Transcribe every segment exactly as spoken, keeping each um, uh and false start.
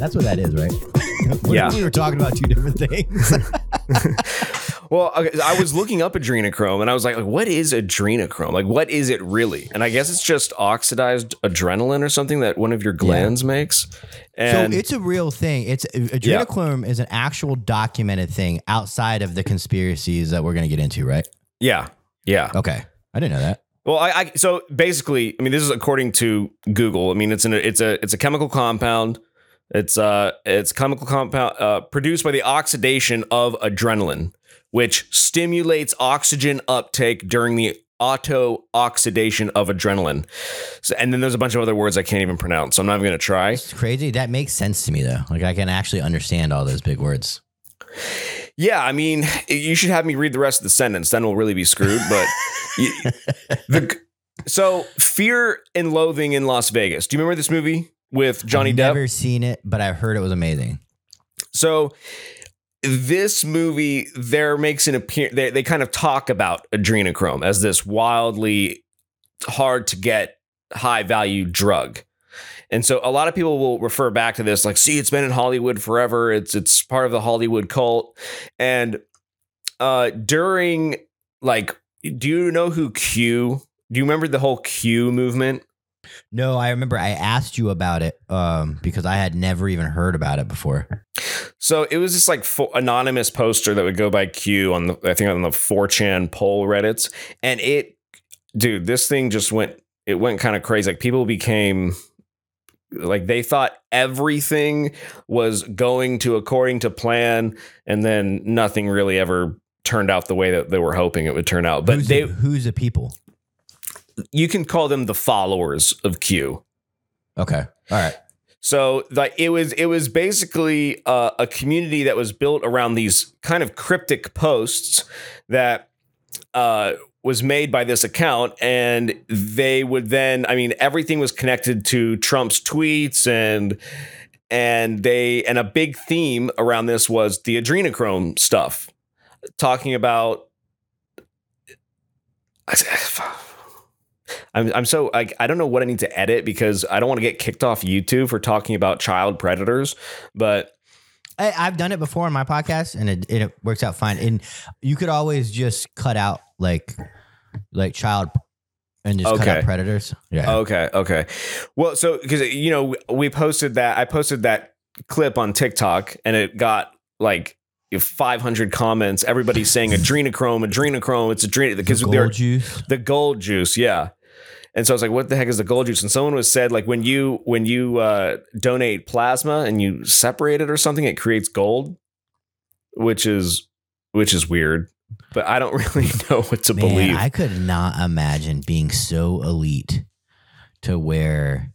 That's what that is, right? What yeah. We were talking about two different things. Well, I was looking up adrenochrome and I was like, what is adrenochrome? Like, what is it really? And I guess it's just oxidized adrenaline or something that one of your glands yeah. makes. And so it's a real thing. It's adrenochrome yeah. is an actual documented thing outside of the conspiracies that we're going to get into, right? Yeah. Yeah. Okay. I didn't know that. Well, I, I so basically, I mean, this is according to Google. I mean, it's an it's a it's a chemical compound. It's uh it's chemical compound uh, produced by the oxidation of adrenaline, which stimulates oxygen uptake during the auto oxidation of adrenaline. So, and then there's a bunch of other words I can't even pronounce, so I'm not even going to try. It's crazy. That makes sense to me, though. Like, I can actually understand all those big words. Yeah, I mean, you should have me read the rest of the sentence. Then we'll really be screwed. But you, the, so Fear and Loathing in Las Vegas. Do you remember this movie with Johnny I've Depp? I've never seen it, but I heard it was amazing. So... This movie there makes an appearance. They, they kind of talk about adrenochrome as this wildly hard to get high value drug. And so a lot of people will refer back to this like, see, it's been in Hollywood forever. It's it's part of the Hollywood cult. And uh, during like, do you know who Q? Do you remember the whole Q movement? No, I remember I asked you about it um, because I had never even heard about it before. So it was this like fo- anonymous poster that would go by Q on the, I think on the four chan poll Reddits. And it, dude, this thing just went, it went kind of crazy. Like people became like, they thought everything was going to according to plan. And then nothing really ever turned out the way that they were hoping it would turn out. But who's they, the, who's the people? You can call them the followers of Q. Okay. All right. So like it was it was basically uh, a community that was built around these kind of cryptic posts that uh, was made by this account. And they would then I mean, everything was connected to Trump's tweets and and they and a big theme around this was the adrenochrome stuff, talking about. I'm I'm so I I don't know what I need to edit because I don't want to get kicked off YouTube for talking about child predators, but I, I've done it before on my podcast and it, it works out fine. And you could always just cut out like like child and just okay. cut out predators. Yeah. Okay. Okay. Well, so because you know we posted that I posted that clip on TikTok and it got like five hundred comments. Everybody's saying adrenochrome, adrenochrome. It's adrenochrome because the gold juice. The gold juice. Yeah. And so I was like, what the heck is the gold juice? And someone was said, like, when you when you uh, donate plasma and you separate it or something, it creates gold, which is which is weird. But I don't really know what to Man, believe. I could not imagine being so elite to where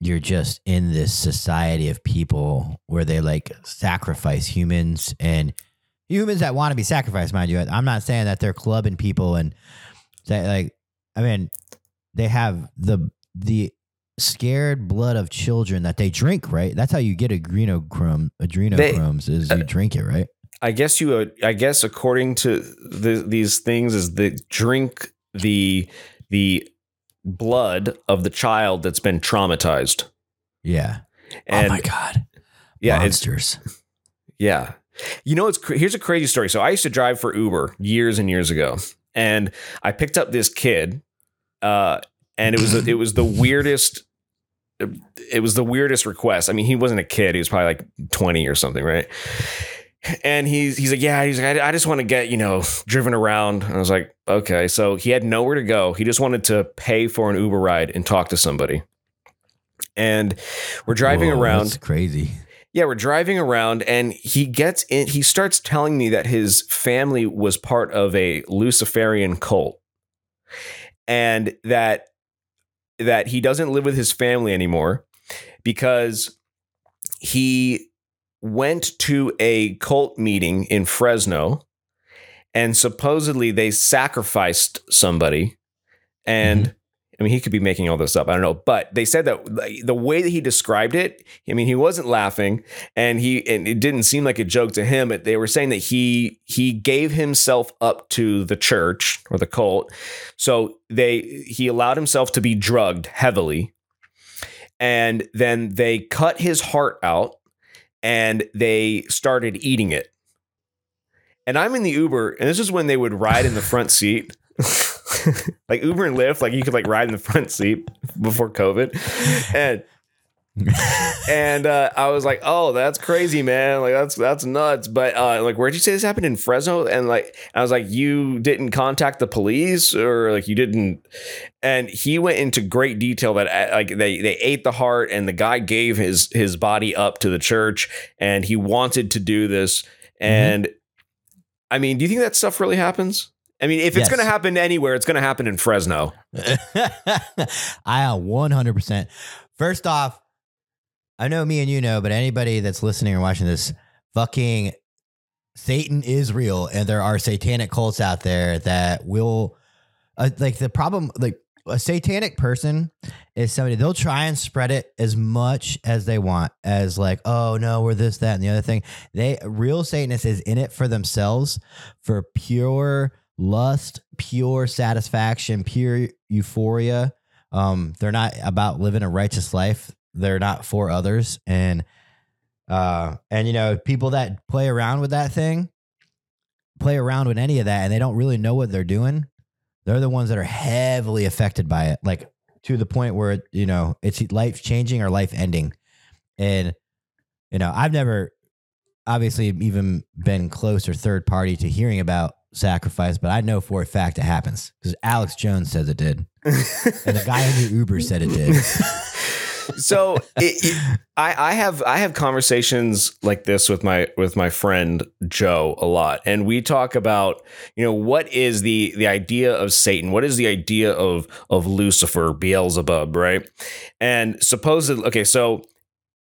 you're just in this society of people where they like sacrifice humans and humans that want to be sacrificed, mind you. I'm not saying that they're clubbing people and that like. I mean, they have the the scared blood of children that they drink, right? That's how you get adrenochrome. Adrenochromes they, is you uh, drink it, right? I guess you. Uh, I guess according to the, these things, is they drink the the blood of the child that's been traumatized. Yeah. And, oh my God. Yeah. Monsters. It's, yeah. You know, it's here's a crazy story. So I used to drive for Uber years and years ago. And I picked up this kid, uh, and it was the, it was the weirdest. It was the weirdest request. I mean, he wasn't a kid; he was probably like twenty or something, right? And he's he's like, yeah, he's like, I, I just want to get you know driven around. And I was like, okay. So he had nowhere to go. He just wanted to pay for an Uber ride and talk to somebody. And we're driving Whoa, around. That's crazy. Yeah, we're driving around and he gets in. He starts telling me that his family was part of a Luciferian cult and that that he doesn't live with his family anymore because he went to a cult meeting in Fresno and supposedly they sacrificed somebody and mm-hmm. I mean, he could be making all this up. I don't know. But they said that like, the way that he described it, I mean, he wasn't laughing and he and it didn't seem like a joke to him. But they were saying that he he gave himself up to the church or the cult. So they he allowed himself to be drugged heavily. And then they cut his heart out and they started eating it. And I'm in the Uber, and this is when they would ride in the front seat. Like Uber and Lyft, like you could like ride in the front seat before COVID. And and uh, I was like, oh, that's crazy, man. Like, that's that's nuts. But uh, like, where'd you say this happened? In Fresno? And like, I was like, you didn't contact the police, or like you didn't. And he went into great detail that like they, they ate the heart, and the guy gave his his body up to the church, and he wanted to do this. And mm-hmm. I mean, do you think that stuff really happens? I mean, if yes. it's going to happen anywhere, it's going to happen in Fresno. I one hundred percent. First off, I know me and you know, but anybody that's listening or watching this, fucking Satan is real. And there are satanic cults out there that will uh, like the problem, like a satanic person is somebody, they'll try and spread it as much as they want as like, oh no, we're this, that, and the other thing. They real Satanist is in it for themselves, for pure lust, pure satisfaction, pure euphoria. Um, they're not about living a righteous life. They're not for others. And, uh, and, you know, people that play around with that thing, play around with any of that, and they don't really know what they're doing. They're the ones that are heavily affected by it. Like to the point where, you know, it's life changing or life ending. And, you know, I've never obviously even been close or third party to hearing about sacrifice, but I know for a fact it happens because Alex Jones says it did. And the guy in the Uber said it did. So it, it, I, I have I have conversations like this with my with my friend Joe a lot, and we talk about, you know, what is the the idea of Satan? What is the idea of of Lucifer, Beelzebub, right? And supposedly, okay, so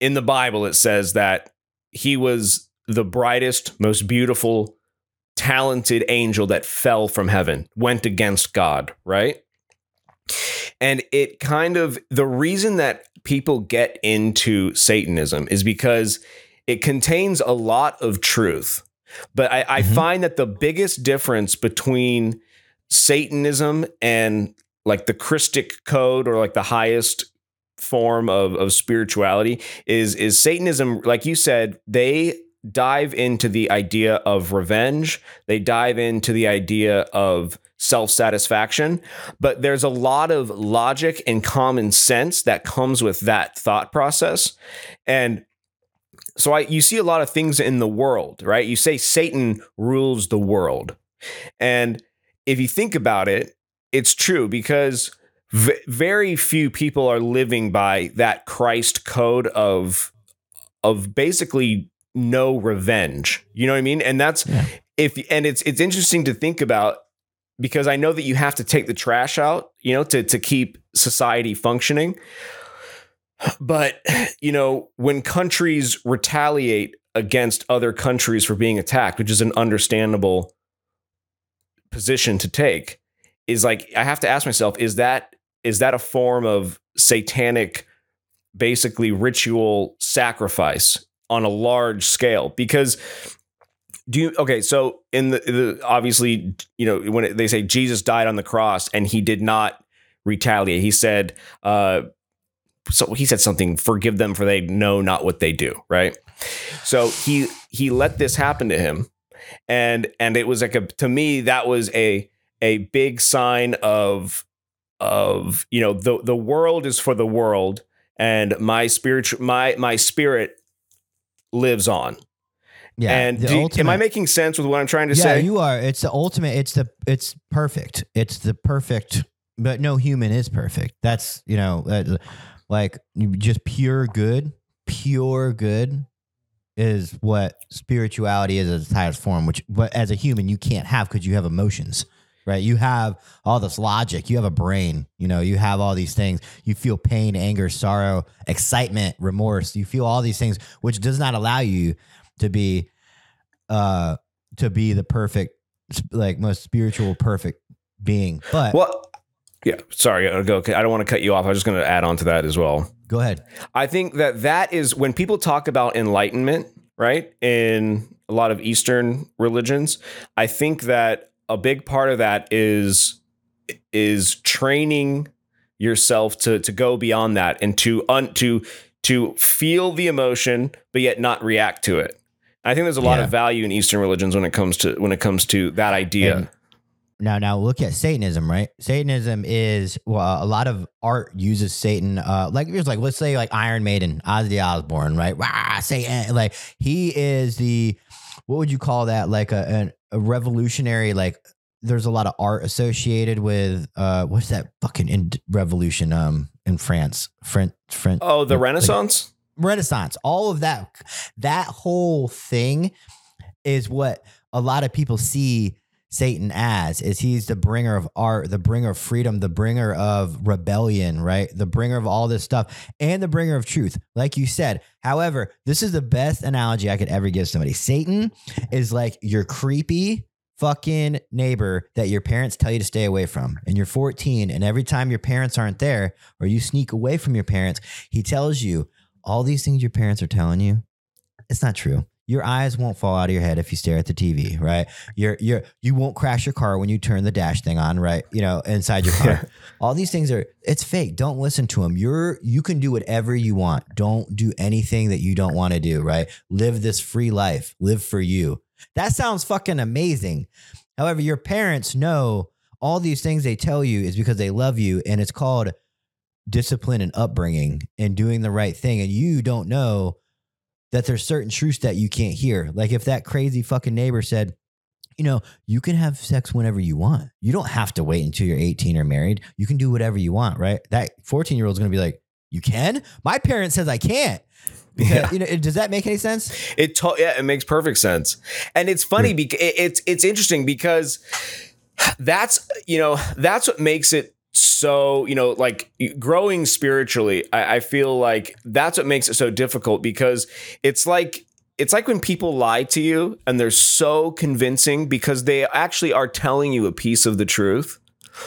in the Bible it says that he was the brightest, most beautiful, talented angel that fell from heaven, went against God, right? And it kind of the reason that people get into Satanism is because it contains a lot of truth. But I, I mm-hmm. find that the biggest difference between Satanism and like the Christic code or like the highest form of, of spirituality is, is Satanism, like you said, they dive into the idea of revenge. They dive into the idea of self-satisfaction, but there's a lot of logic and common sense that comes with that thought process. And so I, you see a lot of things in the world, right? You say Satan rules the world. And if you think about it, it's true because v- very few people are living by that Christ code of, of basically no revenge. You know what I mean? And that's yeah. if, and it's, it's interesting to think about, because I know that you have to take the trash out, you know, to, to keep society functioning. But, you know, when countries retaliate against other countries for being attacked, which is an understandable position to take, is like, I have to ask myself, is that, is that a form of satanic, basically ritual sacrifice on a large scale? Because Do you, okay, so in the, the obviously, you know, when it, they say Jesus died on the cross and he did not retaliate, he said, uh, so he said something, forgive them for they know not what they do, right? So he he let this happen to him, and and it was like a, to me that was a a big sign of of you know the the world is for the world, and my spiritual my my spirit lives on. Yeah, and do you, ultimate, am I making sense with what I'm trying to yeah, say? Yeah, you are. It's the ultimate. It's the it's perfect. It's the perfect. But no human is perfect. That's, you know, uh, like just pure good. Pure good is what spirituality is at its highest form. Which, but as a human, you can't have because you have emotions, right? You have all this logic. You have a brain. You know, you have all these things. You feel pain, anger, sorrow, excitement, remorse. You feel all these things, which does not allow you to be, uh, to be the perfect, like most spiritual, perfect being. But well, yeah, sorry, I'll go. I don't want to cut you off. I'm just going to add on to that as well. Go ahead. I think that that is when people talk about enlightenment, right? In a lot of Eastern religions, I think that a big part of that is, is training yourself to to go beyond that and to un, to to feel the emotion, but yet not react to it. I think there's a lot yeah. of value in Eastern religions when it comes to when it comes to that idea. And now, now look at Satanism, right? Satanism is well, a lot of art uses Satan. Uh, like here's like let's say like Iron Maiden, Ozzy Osbourne, right? Wah, Satan, like he is the what would you call that? Like a an, a revolutionary like. There's a lot of art associated with uh, what's that fucking in- revolution um in France, French, French. Oh, the like, Renaissance, Renaissance, all of that. That whole thing is what a lot of people see Satan as. Is he's the bringer of art, the bringer of freedom, the bringer of rebellion, right? The bringer of all this stuff, and the bringer of truth, like you said. However, this is the best analogy I could ever give somebody. Satan is like your creepy fucking neighbor that your parents tell you to stay away from, and you're fourteen, and every time your parents aren't there or you sneak away from your parents, he tells you all these things your parents are telling you. It's not true. Your eyes won't fall out of your head if you stare at the T V, right? You're you're you won't crash your car when you turn the dash thing on, right? You know, inside your car. All these things are it's fake. Don't listen to them. You're you can do whatever you want. Don't do anything that you don't want to do, right? Live this free life. Live for you. That sounds fucking amazing. However, your parents know all these things they tell you is because they love you, and it's called discipline and upbringing and doing the right thing. And you don't know that there's certain truths that you can't hear. Like if that crazy fucking neighbor said, you know, you can have sex whenever you want. You don't have to wait until you're eighteen or married. You can do whatever you want, right? That fourteen-year-old is going to be like, you can? My parent says I can't. Because, yeah. You know, does that make any sense? It to- yeah, it makes perfect sense. And it's funny because it's it's interesting because that's, you know, that's what makes it so, you know, like growing spiritually. I, I feel like that's what makes it so difficult, because it's like it's like when people lie to you and they're so convincing because they actually are telling you a piece of the truth,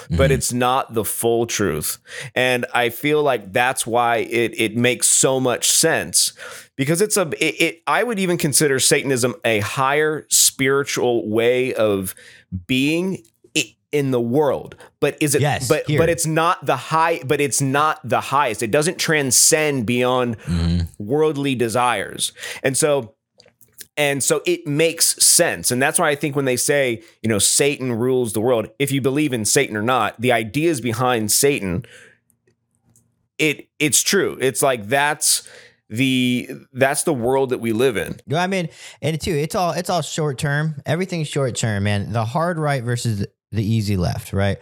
but mm-hmm. it's not the full truth. And I feel like that's why it it makes so much sense, because it's a it, it I would even consider Satanism a higher spiritual way of being in the world. But is it yes, but here. but it's not the high but it's not the highest. It doesn't transcend beyond mm. worldly desires. And so And so it makes sense. And that's why I think when they say, you know, Satan rules the world, if you believe in Satan or not, the ideas behind Satan, it it's true. It's like that's the that's the world that we live in. You know, I mean, and too, it's all it's all short term. Everything's short term, man. The hard right versus the easy left, right?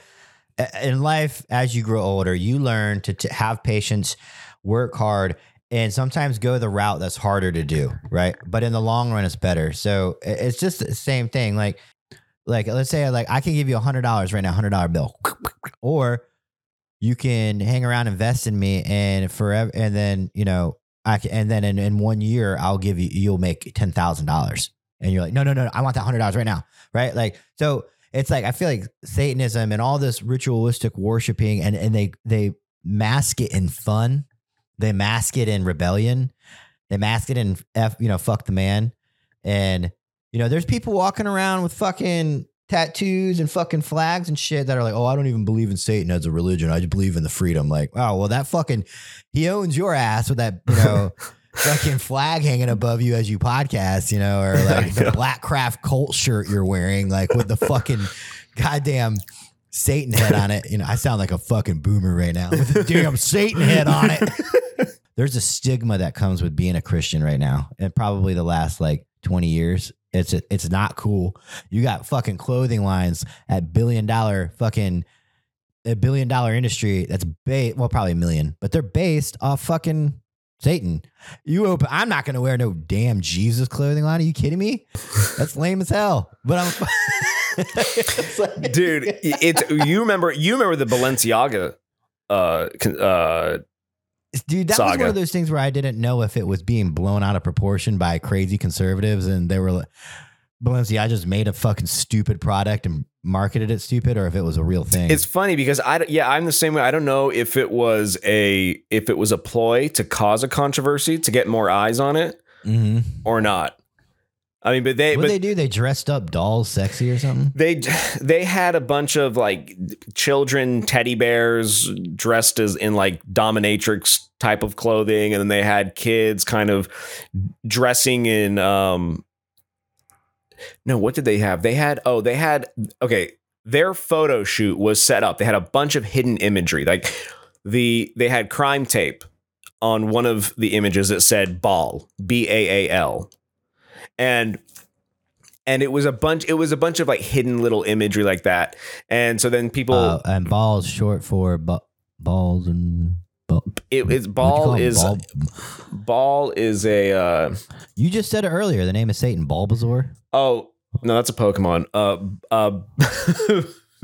In life, as you grow older, you learn to, to have patience, work hard, and sometimes go the route that's harder to do, right? But in the long run, it's better. So it's just the same thing. Like, like let's say like I can give you one hundred dollars right now, one hundred dollars bill. Or you can hang around, invest in me, and forever, and then, you know, I can, and then in, in one year, I'll give you, you'll make ten thousand dollars. And you're like, no, no, no, I want that one hundred dollars right now, right? Like, so it's like, I feel like Satanism and all this ritualistic worshiping, and, and they, they mask it in fun. They mask it in rebellion. They mask it in, F, you know, fuck the man. And, you know, there's people walking around with fucking tattoos and fucking flags and shit that are like, oh, I don't even believe in Satan as a religion. I just believe in the freedom. Like, oh, well, that fucking, he owns your ass with that, you know, fucking flag hanging above you as you podcast, you know, or like the Black Craft Cult shirt you're wearing, like with the fucking goddamn Satan head on it. You know, I sound like a fucking boomer right now with the damn Satan head on it. There's a stigma that comes with being a Christian right now, and probably the last like twenty years. It's a, it's not cool. You got fucking clothing lines at billion dollar fucking a billion dollar industry that's ba- well probably a million, but they're based off fucking Satan. You open. I'm not gonna wear no damn Jesus clothing line. Are you kidding me? That's lame as hell. But I'm. It's like, dude, it's you remember you remember the Balenciaga uh uh. Dude, that saga. Was one of those things where I didn't know if it was being blown out of proportion by crazy conservatives, and they were like, Balenciaga just made a fucking stupid product and marketed it stupid, or if it was a real thing. It's funny because I, yeah, I'm the same way. I don't know if it was a, if it was a ploy to cause a controversy, to get more eyes on it mm-hmm. or not. I mean, but they, what did they do? They dressed up dolls sexy or something? They, they had a bunch of like children, teddy bears dressed as in like dominatrix type of clothing. And then they had kids kind of dressing in, um, no, what did they have? They had, oh, they had, okay. Their photo shoot was set up. They had a bunch of hidden imagery. Like the, they had crime tape on one of the images that said Baal, B A A L. And and it was a bunch. It was a bunch of like hidden little imagery like that. And so then people uh, and balls short for b- balls and b- it, it's ball is ball? ball is a. Uh, you just said it earlier. The name is Satan. Balbazor. Oh no, that's a Pokemon. Uh, uh,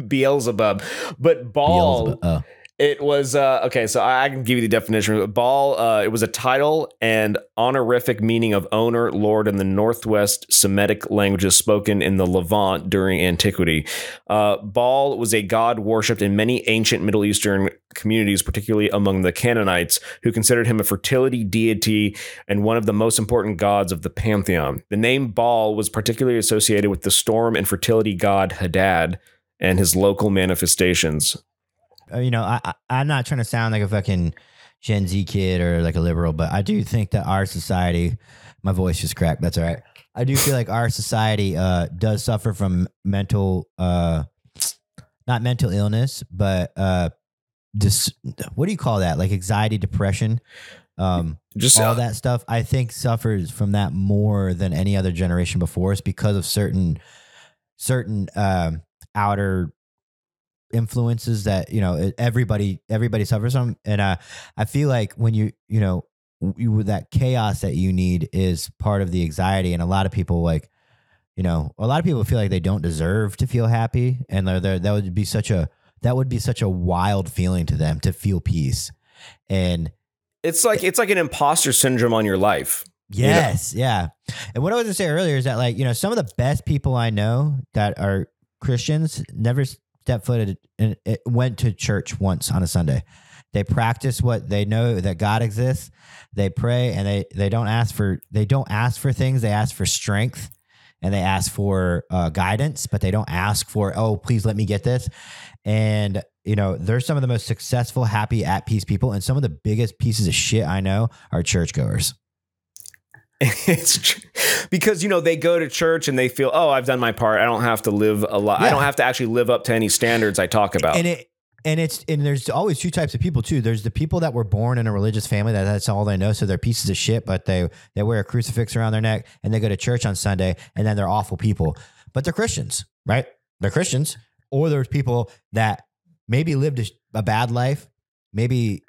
Beelzebub, but ball. Beelzebub. Oh. It was, uh, okay, so I, I can give you the definition. Baal, uh, it was a title and honorific meaning of owner, lord in the Northwest Semitic languages spoken in the Levant during antiquity. Uh, Baal was a god worshipped in many ancient Middle Eastern communities, particularly among the Canaanites, who considered him a fertility deity and one of the most important gods of the pantheon. The name Baal was particularly associated with the storm and fertility god Hadad and his local manifestations. You know, I, I, I'm not trying to sound like a fucking Gen Z kid or like a liberal, but I do think that our society, my voice just cracked. That's all right. I do feel like our society uh, does suffer from mental, uh, not mental illness, but uh, dis, what do you call that? Like anxiety, depression, um, just all uh, that stuff. I think suffers from that more than any other generation before us because of certain, certain uh, outer influences that, you know, everybody everybody suffers from. And uh I feel like when you you know you that chaos that you need is part of the anxiety. And a lot of people, like, you know, a lot of people feel like they don't deserve to feel happy, and they're, they're, that would be such a that would be such a wild feeling to them to feel peace. And it's like it's like an imposter syndrome on your life. Yes, you know? Yeah. And what I was gonna say earlier is that, like, you know, some of the best people I know that are Christians never step footed and it went to church once on a Sunday. They practice what they know, that God exists. They pray, and they, they don't ask for, they don't ask for things. They ask for strength, and they ask for uh, guidance, but they don't ask for, oh, please let me get this. And, you know, they're some of the most successful, happy, at peace people. And some of the biggest pieces of shit I know are churchgoers. It's tr- because, you know, they go to church and they feel, oh, I've done my part. I don't have to live a lot. Yeah. I don't have to actually live up to any standards I talk about. And it, and it's, and there's always two types of people too. There's the people that were born in a religious family that that's all they know. So they're pieces of shit, but they, they wear a crucifix around their neck and they go to church on Sunday, and then they're awful people, but they're Christians, right? They're Christians. Or there's people that maybe lived a, a bad life, maybe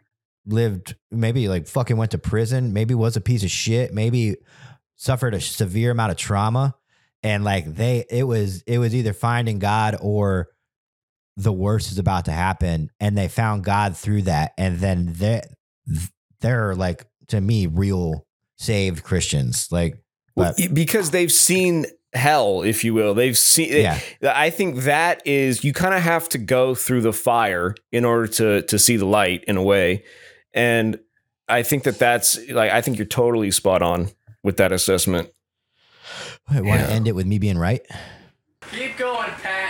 lived, maybe like fucking went to prison, maybe was a piece of shit, maybe suffered a severe amount of trauma. And like they, it was, it was either finding God or the worst is about to happen. And they found God through that. And then they, they're like, to me, real saved Christians. Like, but, because they've seen hell, if you will, they've seen, yeah. I think that is, you kind of have to go through the fire in order to, to see the light in a way. And I think that that's like, I think you're totally spot on with that assessment. I want to yeah. end it with me being right. Keep going, Pat.